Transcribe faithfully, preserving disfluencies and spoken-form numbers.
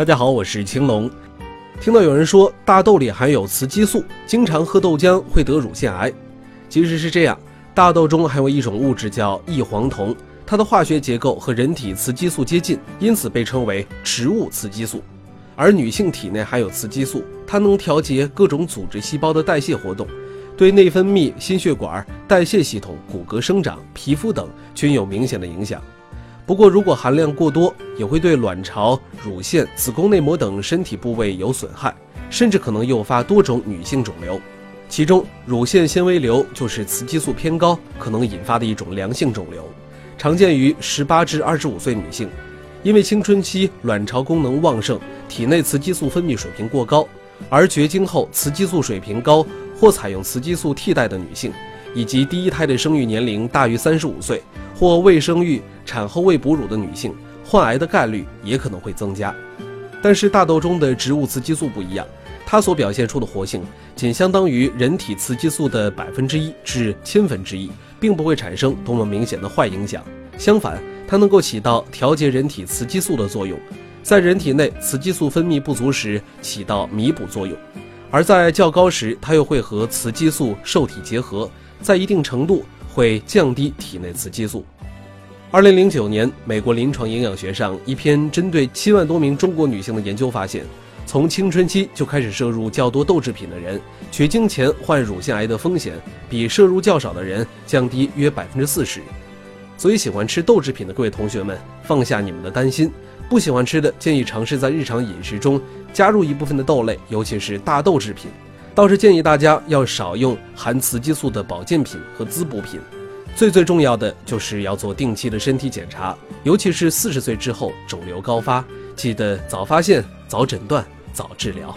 大家好，我是青龙。听到有人说大豆里含有雌激素，经常喝豆浆会得乳腺癌。其实是这样，大豆中含有一种物质叫异黄酮，它的化学结构和人体雌激素接近，因此被称为植物雌激素。而女性体内含有雌激素，它能调节各种组织细胞的代谢活动，对内分泌、心血管、代谢系统、骨骼生长、皮肤等均有明显的影响。不过如果含量过多，也会对卵巢、乳腺、子宫内膜等身体部位有损害，甚至可能诱发多种女性肿瘤。其中乳腺纤维瘤就是雌激素偏高可能引发的一种良性肿瘤，常见于十八至二十五岁女性。因为青春期卵巢功能旺盛，体内雌激素分泌水平过高，而绝经后雌激素水平高或采用雌激素替代的女性，以及第一胎的生育年龄大于三十五岁或未生育、产后未哺乳的女性，患癌的概率也可能会增加。但是大豆中的植物雌激素不一样，它所表现出的活性仅相当于人体雌激素的百分之一至千分之一，并不会产生多么明显的坏影响。相反，它能够起到调节人体雌激素的作用，在人体内雌激素分泌不足时起到弥补作用，而在较高时它又会和雌激素受体结合，在一定程度会降低体内雌激素。二零零九年，美国临床营养学上一篇针对七万多名中国女性的研究发现，从青春期就开始摄入较多豆制品的人，绝经前患乳腺癌的风险比摄入较少的人降低约 百分之四十。 所以喜欢吃豆制品的各位同学们，放下你们的担心，不喜欢吃的建议尝试在日常饮食中加入一部分的豆类，尤其是大豆制品。倒是建议大家要少用含雌激素的保健品和滋补品。最最重要的就是要做定期的身体检查，尤其是四十岁之后肿瘤高发，记得早发现、早诊断、早治疗。